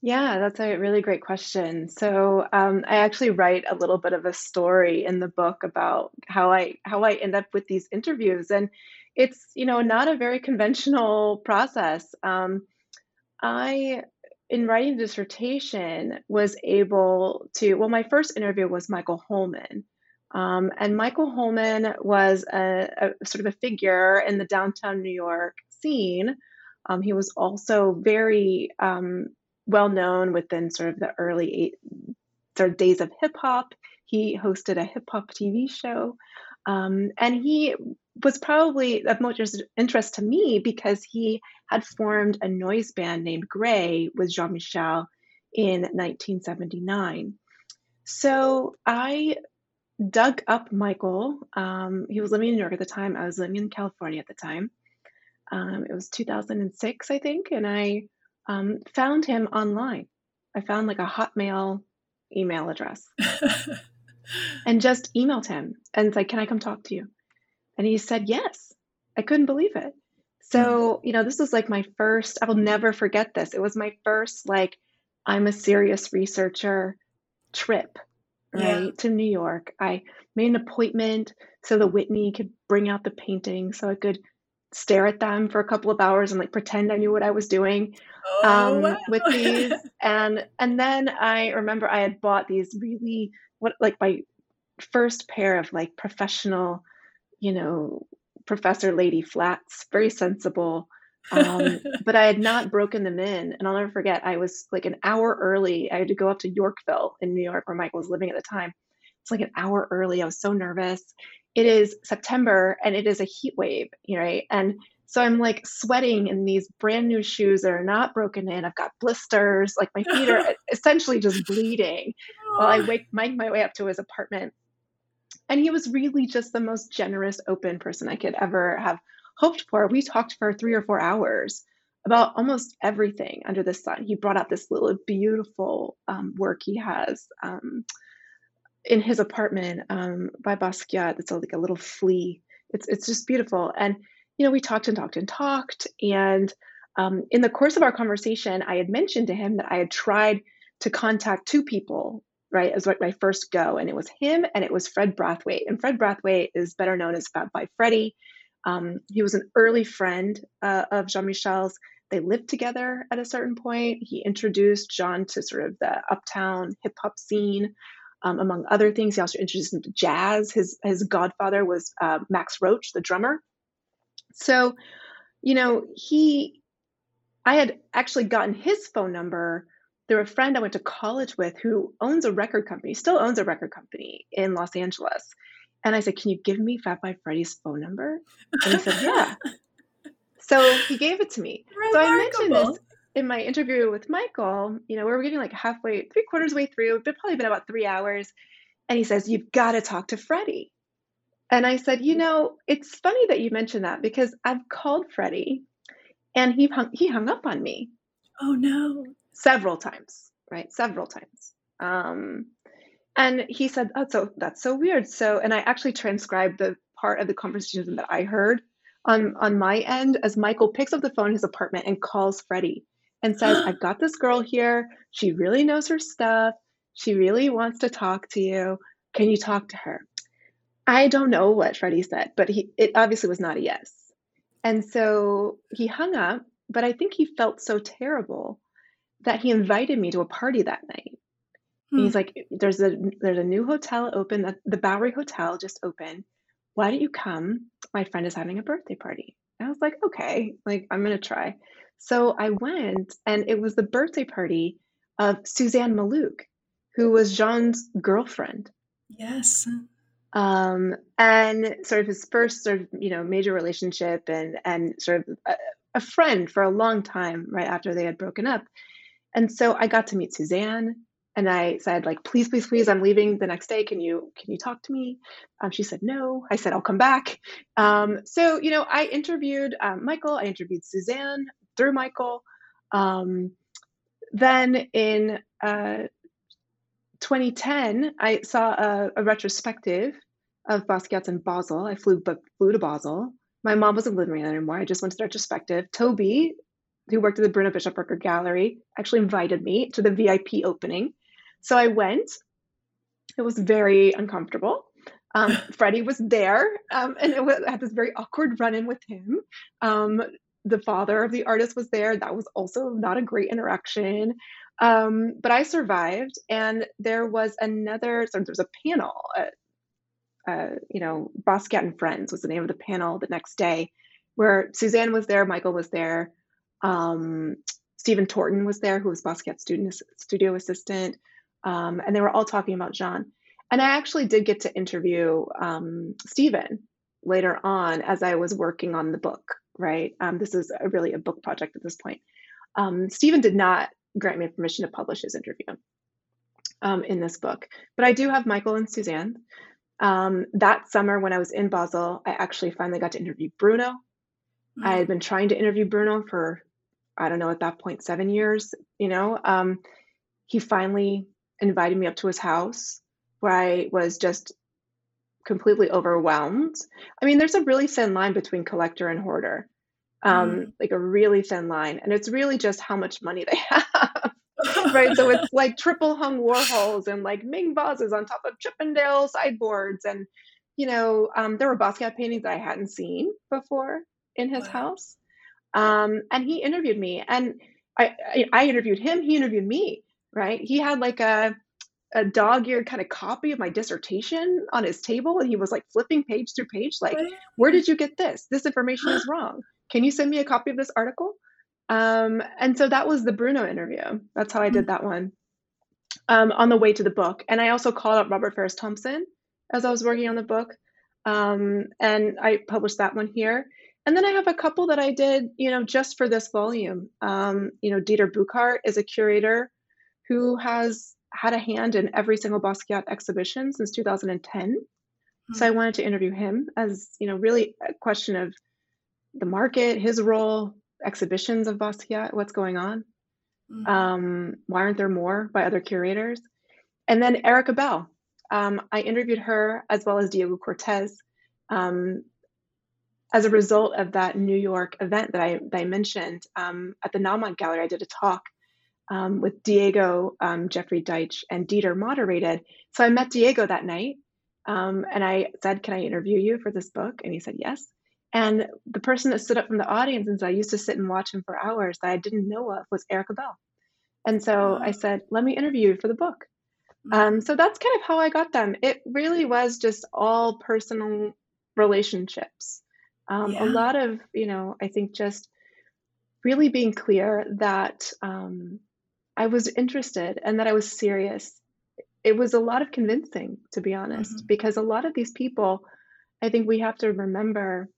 Yeah, that's a really great question. So I actually write a little bit of a story in the book about how I end up with these interviews, and it's not a very conventional process. I, in writing the dissertation, was able to. Well, my first interview was Michael Holman, and Michael Holman was a sort of a figure in the downtown New York scene. He was also very well known within sort of the early days of hip hop. He hosted a hip hop TV show. And he was probably of most interest to me because he had formed a noise band named Gray with Jean-Michel in 1979. So I dug up Michael. He was living in New York at the time. I was living in California at the time. It was 2006, I think. And I found him online. I found like a Hotmail email address and just emailed him and said, "Can I come talk to you?" And he said, yes. I couldn't believe it. So, this was like my first, I will never forget this. It was my first, I'm a serious researcher trip, right? Yeah. To New York. I made an appointment so that Whitney could bring out the painting so I could stare at them for a couple of hours and pretend I knew what I was doing with these. And then I remember I had bought these really my first pair of professional, professor lady flats, very sensible, But I had not broken them in. And I'll never forget, I was like an hour early. I had to go up to Yorkville in New York where Michael was living at the time. It's like an hour early. I was so nervous. It is September and it is a heat wave, right? And so I'm like sweating in these brand new shoes that are not broken in. I've got blisters, like my feet are essentially just bleeding while I make my way up to his apartment. And he was really just the most generous, open person I could ever have hoped for. We talked for 3 or 4 hours about almost everything under the sun. He brought out this little beautiful work he has in his apartment by Basquiat. It's like a little flea. It's just beautiful. And, you know, we talked. And in the course of our conversation, I had mentioned to him that I had tried to contact 2 people, right, as my first go. And it was him and it was Fred Brathwaite. And Fred Brathwaite is better known as Fab Five Freddy. He was an early friend of Jean-Michel's. They lived together at a certain point. He introduced Jean to sort of the uptown hip hop scene, among other things. He also introduced him to jazz. His godfather was Max Roach, the drummer. So, you know, I had actually gotten his phone number through a friend I went to college with who still owns a record company in Los Angeles. And I said, "Can you give me Fat Five Freddy's phone number?" And he said, "Yeah." So he gave it to me. Remarkable. So I mentioned this in my interview with Michael. You know, we were getting like halfway, 3/4 way through. It probably been about 3 hours. And he says, "You've got to talk to Freddy." And I said, "You know, it's funny that you mentioned that because I've called Freddy and he hung up on me." Oh, no. Several times, right? Several times. And he said, "Oh, so that's so weird." So, and I actually transcribed the part of the conversation that I heard on my end as Michael picks up the phone in his apartment and calls Freddie and says, "I've got this girl here. She really knows her stuff. She really wants to talk to you. Can you talk to her?" I don't know what Freddie said, but it obviously was not a yes. And so he hung up, but I think he felt so terrible that he invited me to a party that night. And he's like, there's a new hotel open, the Bowery Hotel just opened. Why don't you come? My friend is having a birthday party. And I was like, okay, like I'm going to try. So I went, and it was the birthday party of Suzanne Malouk, who was Jean's girlfriend. Yes. And sort of his first sort of, you know, major relationship and sort of a friend for a long time right after they had broken up. And so I got to meet Suzanne. And I said, like, "Please, please, please, I'm leaving the next day. Can you talk to me?" She said, "No." I said, "I'll come back." So, you know, I interviewed Michael. I interviewed Suzanne through Michael. Then in 2010, I saw a retrospective of Basquiat's in Basel. I flew to Basel. My mom wasn't living there anymore. I just went to the retrospective. Toby, who worked at the Bruno Bischofberger Gallery, actually invited me to the VIP opening. So I went. It was very uncomfortable. Freddie was there, and I had this very awkward run-in with him. The father of the artist was there. That was also not a great interaction. But I survived, and there was a panel. You know, Basquiat and Friends was the name of the panel the next day, where Suzanne was there, Michael was there, Stephen Torton was there, who was Basquiat's studio assistant. And they were all talking about Jean. And I actually did get to interview Stephen later on as I was working on the book, right? This is really a book project at this point. Stephen did not grant me permission to publish his interview in this book. But I do have Michael and Suzanne. That summer when I was in Basel, I actually finally got to interview Bruno. I had been trying to interview Bruno for, I don't know, at that point, 7 years, you know. He finally invited me up to his house where I was just completely overwhelmed. I mean, there's a really thin line between collector and hoarder, like a really thin line. And it's really just how much money they have, right? So it's like triple hung Warhols and like Ming vases on top of Chippendale sideboards. And, you know, there were Basquiat paintings that I hadn't seen before in his house. And he interviewed me, and I interviewed him. He interviewed me, right? He had like a dog-eared kind of copy of my dissertation on his table. And he was like flipping page through page, like, "Where did you get this? This information is wrong. can you send me a copy of this article? And so that was the Bruno interview. That's how I did that one on the way to the book. And I also called up Robert Ferris Thompson as I was working on the book. And I published that one here. And then I have a couple that I did, just for this volume. Dieter Buchart is a curator who has had a hand in every single Basquiat exhibition since 2010. Mm-hmm. So I wanted to interview him as, really a question of the market, his role, exhibitions of Basquiat, what's going on? Mm-hmm. Why aren't there more by other curators? And then Erica Bell. I interviewed her as well as Diego Cortez. As a result of that New York event that I mentioned, at the Naumann Gallery, I did a talk with Diego, Jeffrey Deitch, and Dieter moderated. So I met Diego that night, and I said, "Can I interview you for this book?" And he said, "Yes." And the person that stood up from the audience and said, I used to sit and watch him for hours that I didn't know of was Erica Bell. And so I said, "Let me interview you for the book." So that's kind of how I got them. It really was just all personal relationships. Yeah. A lot of, I think just really being clear that I was interested and that I was serious. It was a lot of convincing, to be honest, because a lot of these people, I think we have to remember,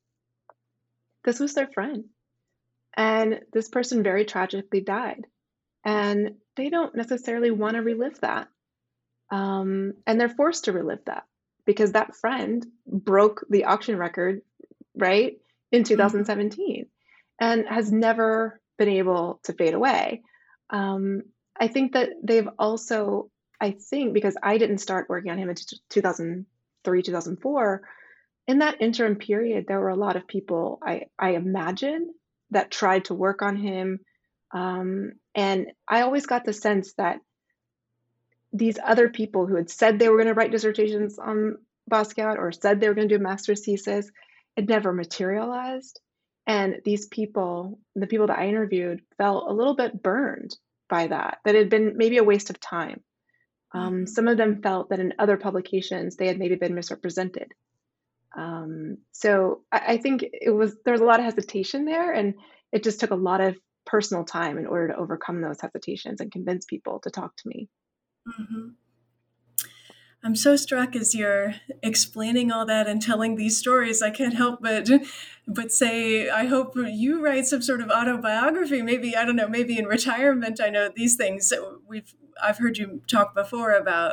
this was their friend. And this person very tragically died. And they don't necessarily want to relive that. And they're forced to relive that because that friend broke the auction record right in 2017 and has never been able to fade away. I think that they've also, because I didn't start working on him in 2003, 2004, in that interim period, there were a lot of people I imagine that tried to work on him. And I always got the sense that these other people who had said they were going to write dissertations on Basquiat or said they were going to do a master's thesis, it never materialized. And these people, the people that I interviewed, felt a little bit burned by that, that it had been maybe a waste of time. Some of them felt that in other publications, they had maybe been misrepresented. So I think there was a lot of hesitation there, and it just took a lot of personal time in order to overcome those hesitations and convince people to talk to me. Mm-hmm. I'm so struck as you're explaining all that and telling these stories. I can't help but say, I hope you write some sort of autobiography. Maybe, I don't know, maybe in retirement. I know these things I've heard you talk before about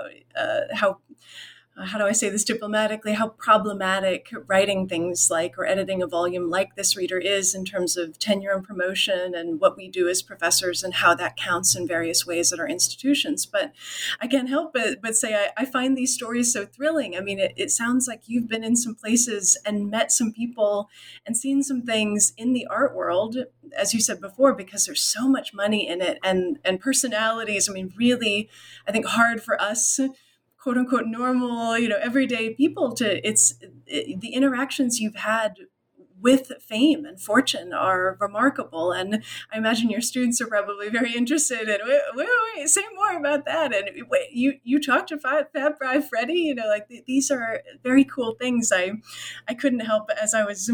how do I say this diplomatically, how problematic writing things like or editing a volume like this Reader is in terms of tenure and promotion and what we do as professors and how that counts in various ways at our institutions. But I can't help but say I find these stories so thrilling. I mean, it sounds like you've been in some places and met some people and seen some things in the art world, as you said before, because there's so much money in it and personalities. I mean, really, I think hard for us quote unquote normal, everyday people the interactions you've had with fame and fortune are remarkable. And I imagine your students are probably very interested in, wait, say more about that. And you talked to Fab Five Freddy, these are very cool things. I couldn't help as I was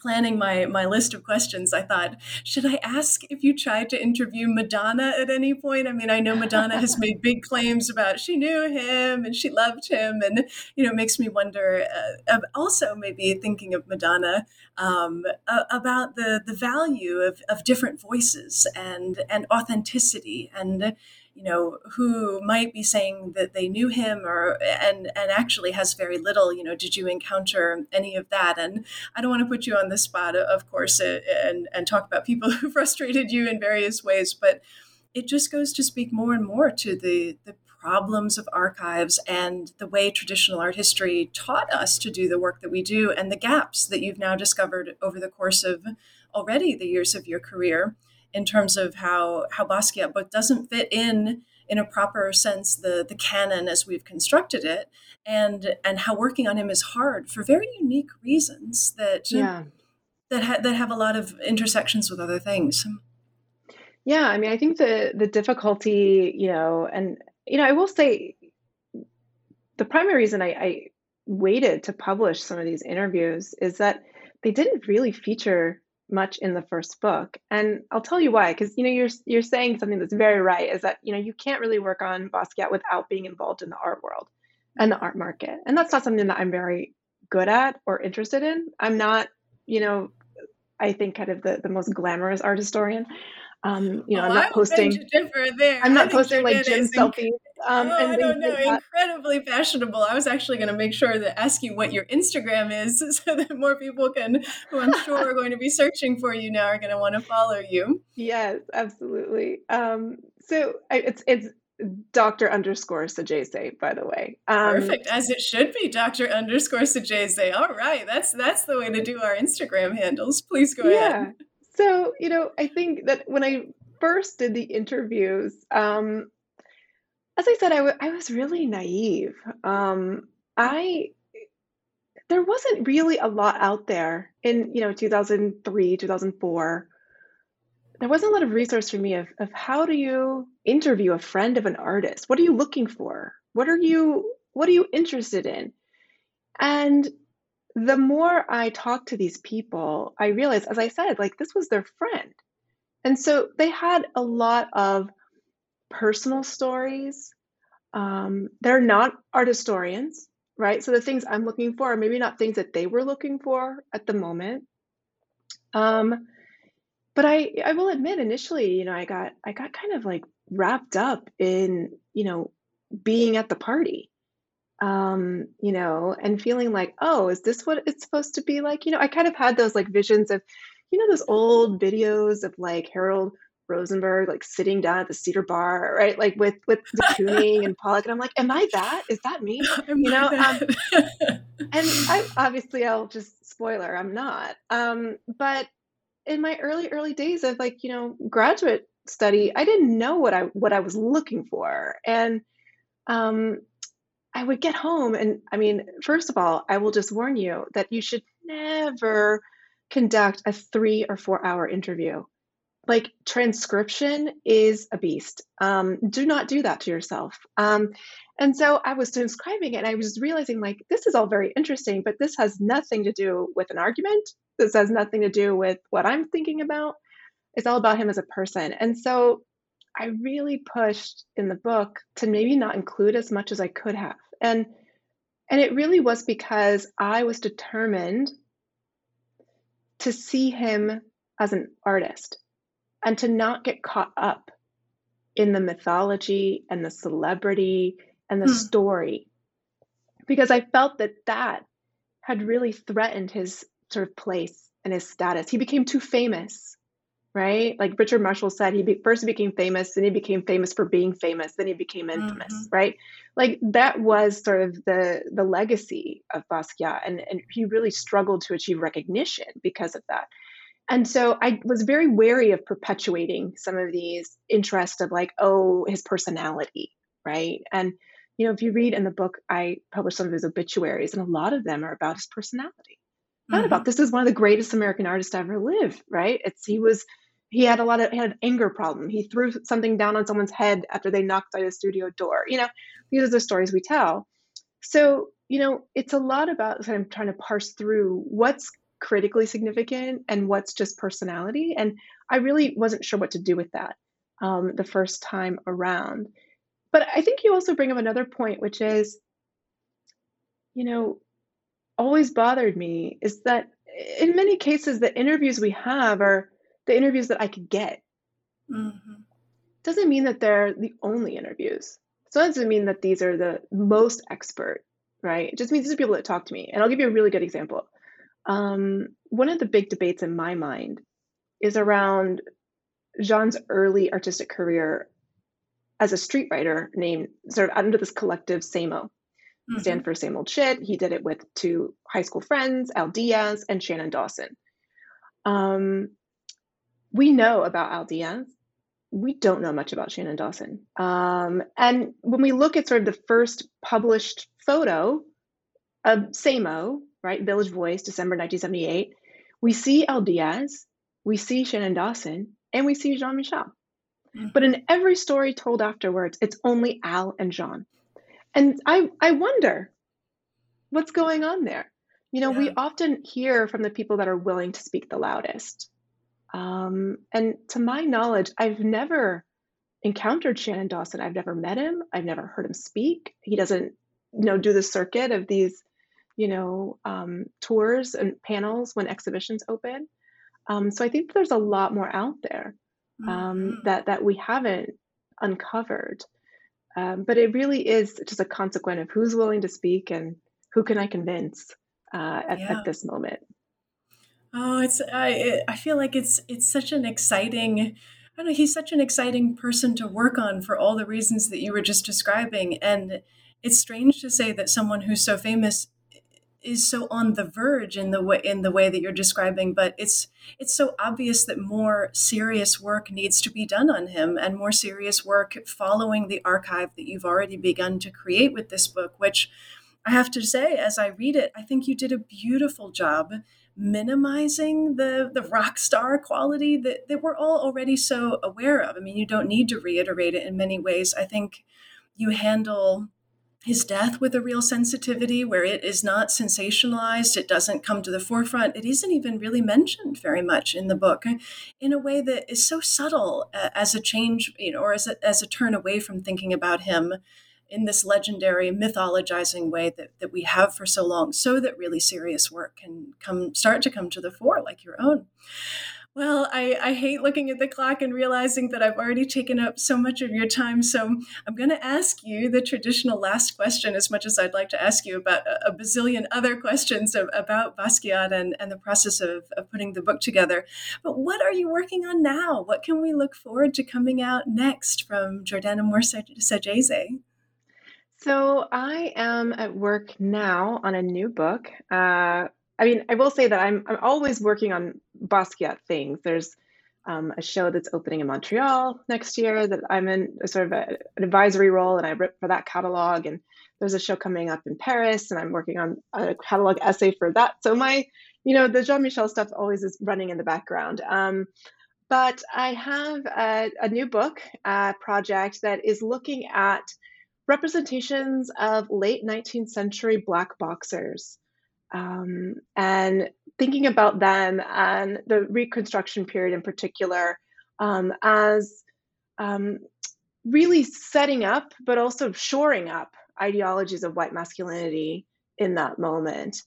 planning my list of questions, I thought, should I ask if you tried to interview Madonna at any point? I mean, I know Madonna has made big claims about she knew him and she loved him. And, it makes me wonder, also maybe thinking of Madonna, about the value of different voices and authenticity and, who might be saying that they knew him and actually has very little, did you encounter any of that? And I don't want to put you on the spot, of course, and talk about people who frustrated you in various ways, but it just goes to speak more and more to the problems of archives and the way traditional art history taught us to do the work that we do and the gaps that you've now discovered over the course of already the years of your career, in terms of how Basquiat both doesn't fit in a proper sense, the canon as we've constructed it, and how working on him is hard for very unique reasons that have a lot of intersections with other things. Yeah, I mean, I think the difficulty, I will say the primary reason I waited to publish some of these interviews is that they didn't really feature much in the first book. And I'll tell you why, because, you know, you're saying something that's very right, is that, you know, you can't really work on Basquiat without being involved in the art world and the art market. And that's not something that I'm very good at or interested in. I'm not, you know, I think kind of the most glamorous art historian. You know, I'm not posting like gym selfies. I don't know. Incredibly fashionable. I was actually going to make sure to ask you what your Instagram is, so that more people can, who I'm sure are going to be searching for you now, are going to want to follow you. Yes, absolutely. So it's Dr._Saggese, by the way. Perfect, as it should be, Dr._Saggese. All right, that's the way to do our Instagram handles. Please go ahead. So, you know, I think that when I first did the interviews, as I said, I was really naive. There wasn't really a lot out there in, you know, 2003, 2004. There wasn't a lot of resource for me of how do you interview a friend of an artist? What are you looking for? What are you interested in? And the more I talked to these people, I realized, as I said, like, this was their friend. And so they had a lot of personal stories. They're not art historians, right? So the things I'm looking for are maybe not things that they were looking for at the moment. But I will admit, initially, you know, I got kind of like wrapped up in, you know, being at the party. You know, and feeling like, oh, is this what it's supposed to be like? You know, I kind of had those like visions of, you know, those old videos of like Harold Rosenberg, like sitting down at the Cedar Bar, right? Like with the tuning and Pollock. And I'm like, am I that? Is that me? You know, and obviously I'll just spoiler, I'm not. But in my early days of like, you know, graduate study, I didn't know what I was looking for. And, I would get home and, I mean, first of all, I will just warn you that you should never conduct a 3 or 4 hour interview. Like, transcription is a beast. Do not do that to yourself. And so I was transcribing it and I was realizing, like, this is all very interesting, but this has nothing to do with an argument. This has nothing to do with what I'm thinking about. It's all about him as a person. And so I really pushed in the book to maybe not include as much as I could have. And it really was because I was determined to see him as an artist and to not get caught up in the mythology and the celebrity and the story, because I felt that had really threatened his sort of place and his status. He became too famous. Right? Like Richard Marshall said, first became famous, then he became famous for being famous, then he became infamous, right? Like that was sort of the legacy of Basquiat. And he really struggled to achieve recognition because of that. And so I was very wary of perpetuating some of these interests of like, oh, his personality, right? And, you know, if you read in the book, I published some of his obituaries, and a lot of them are about his personality. Not about this is one of the greatest American artists to ever live, right? He had an anger problem. He threw something down on someone's head after they knocked by the studio door. You know, these are the stories we tell. So, you know, it's a lot about kind of trying to parse through what's critically significant and what's just personality. And I really wasn't sure what to do with that the first time around. But I think you also bring up another point, which is, you know, always bothered me is that in many cases, the interviews we have are the interviews that I could get. Mm-hmm. Doesn't mean that they're the only interviews. So it doesn't mean that these are the most expert, right? It just means these are people that talk to me. And I'll give you a really good example. One of the big debates in my mind is around Jean's early artistic career as a street writer named sort of under this collective SAMO. Stand for Same Old Shit. He did it with two high school friends, Al Diaz and Shannon Dawson. We know about Al Diaz. We don't know much about Shannon Dawson. And when we look at sort of the first published photo of SAMO, right, Village Voice, December 1978, we see Al Diaz, we see Shannon Dawson, and we see Jean-Michel. Mm-hmm. But in every story told afterwards, it's only Al and Jean. And I wonder what's going on there. You know, we often hear from the people that are willing to speak the loudest, And to my knowledge, I've never encountered Shannon Dawson. I've never met him. I've never heard him speak. He doesn't, do the circuit of these, tours and panels when exhibitions open. So I think there's a lot more out there that we haven't uncovered. But it really is just a consequence of who's willing to speak and who can I convince at this moment. Oh, I feel like it's such an exciting, he's such an exciting person to work on for all the reasons that you were just describing. And it's strange to say that someone who's so famous is so on the verge in the way that you're describing, but it's so obvious that more serious work needs to be done on him, and more serious work following the archive that you've already begun to create with this book, which I have to say, as I read it, I think you did a beautiful job minimizing the rock star quality that we're all already so aware of. I mean, you don't need to reiterate it in many ways. I think you handle his death with a real sensitivity where it is not sensationalized. It doesn't come to the forefront. It isn't even really mentioned very much in the book in a way that is so subtle as a change, or as a turn away from thinking about him in this legendary mythologizing way that we have for so long, so that really serious work can start to come to the fore like your own. Well, I hate looking at the clock and realizing that I've already taken up so much of your time. So I'm going to ask you the traditional last question, as much as I'd like to ask you about a bazillion other questions about Basquiat and the process of putting the book together. But what are you working on now? What can we look forward to coming out next from Jordana Moore Saggese? So I am at work now on a new book. I will say that I'm always working on Basquiat things. There's a show that's opening in Montreal next year that I'm in an advisory role, and I write for that catalog. And there's a show coming up in Paris, and I'm working on a catalog essay for that. So my, the Jean-Michel stuff always is running in the background. But I have a new book project that is looking at representations of late 19th century Black boxers. And thinking about them and the Reconstruction period in particular as really setting up, but also shoring up ideologies of white masculinity in that moment.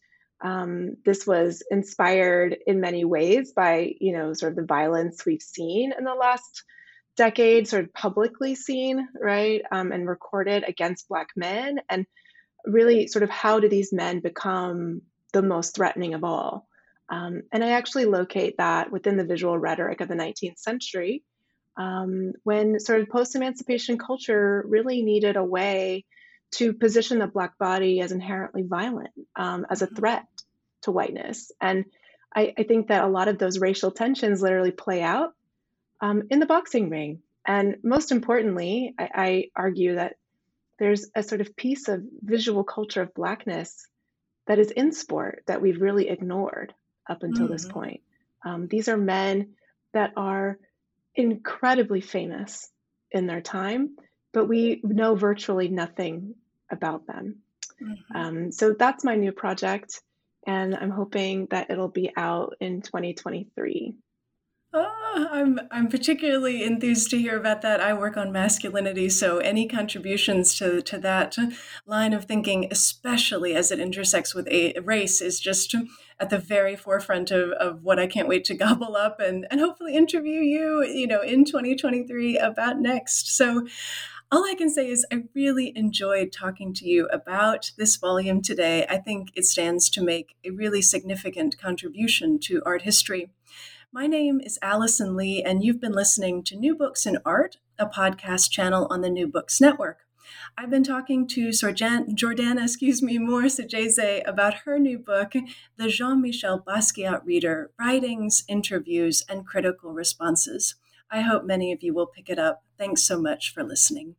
This was inspired in many ways by, the violence we've seen in the last decade, publicly seen, right, and recorded against Black men. And really how do these men become the most threatening of all? And I actually locate that within the visual rhetoric of the 19th century, when post-emancipation culture really needed a way to position the Black body as inherently violent, as a threat to whiteness. And I think that a lot of those racial tensions literally play out in the boxing ring. And most importantly, I argue that there's a piece of visual culture of Blackness that is in sport that we've really ignored up until this point. These are men that are incredibly famous in their time, but we know virtually nothing about them. So that's my new project, and I'm hoping that it'll be out in 2023. Oh, I'm particularly enthused to hear about that. I work on masculinity, so any contributions to that line of thinking, especially as it intersects with race, is just at the very forefront of what I can't wait to gobble up and hopefully interview you, in 2023 about next. So all I can say is I really enjoyed talking to you about this volume today. I think it stands to make a really significant contribution to art history. My name is Allison Lee, and you've been listening to New Books in Art, a podcast channel on the New Books Network. I've been talking to Jordana Moore Saggese about her new book, The Jean-Michel Basquiat Reader, Writings, Interviews, and Critical Responses. I hope many of you will pick it up. Thanks so much for listening.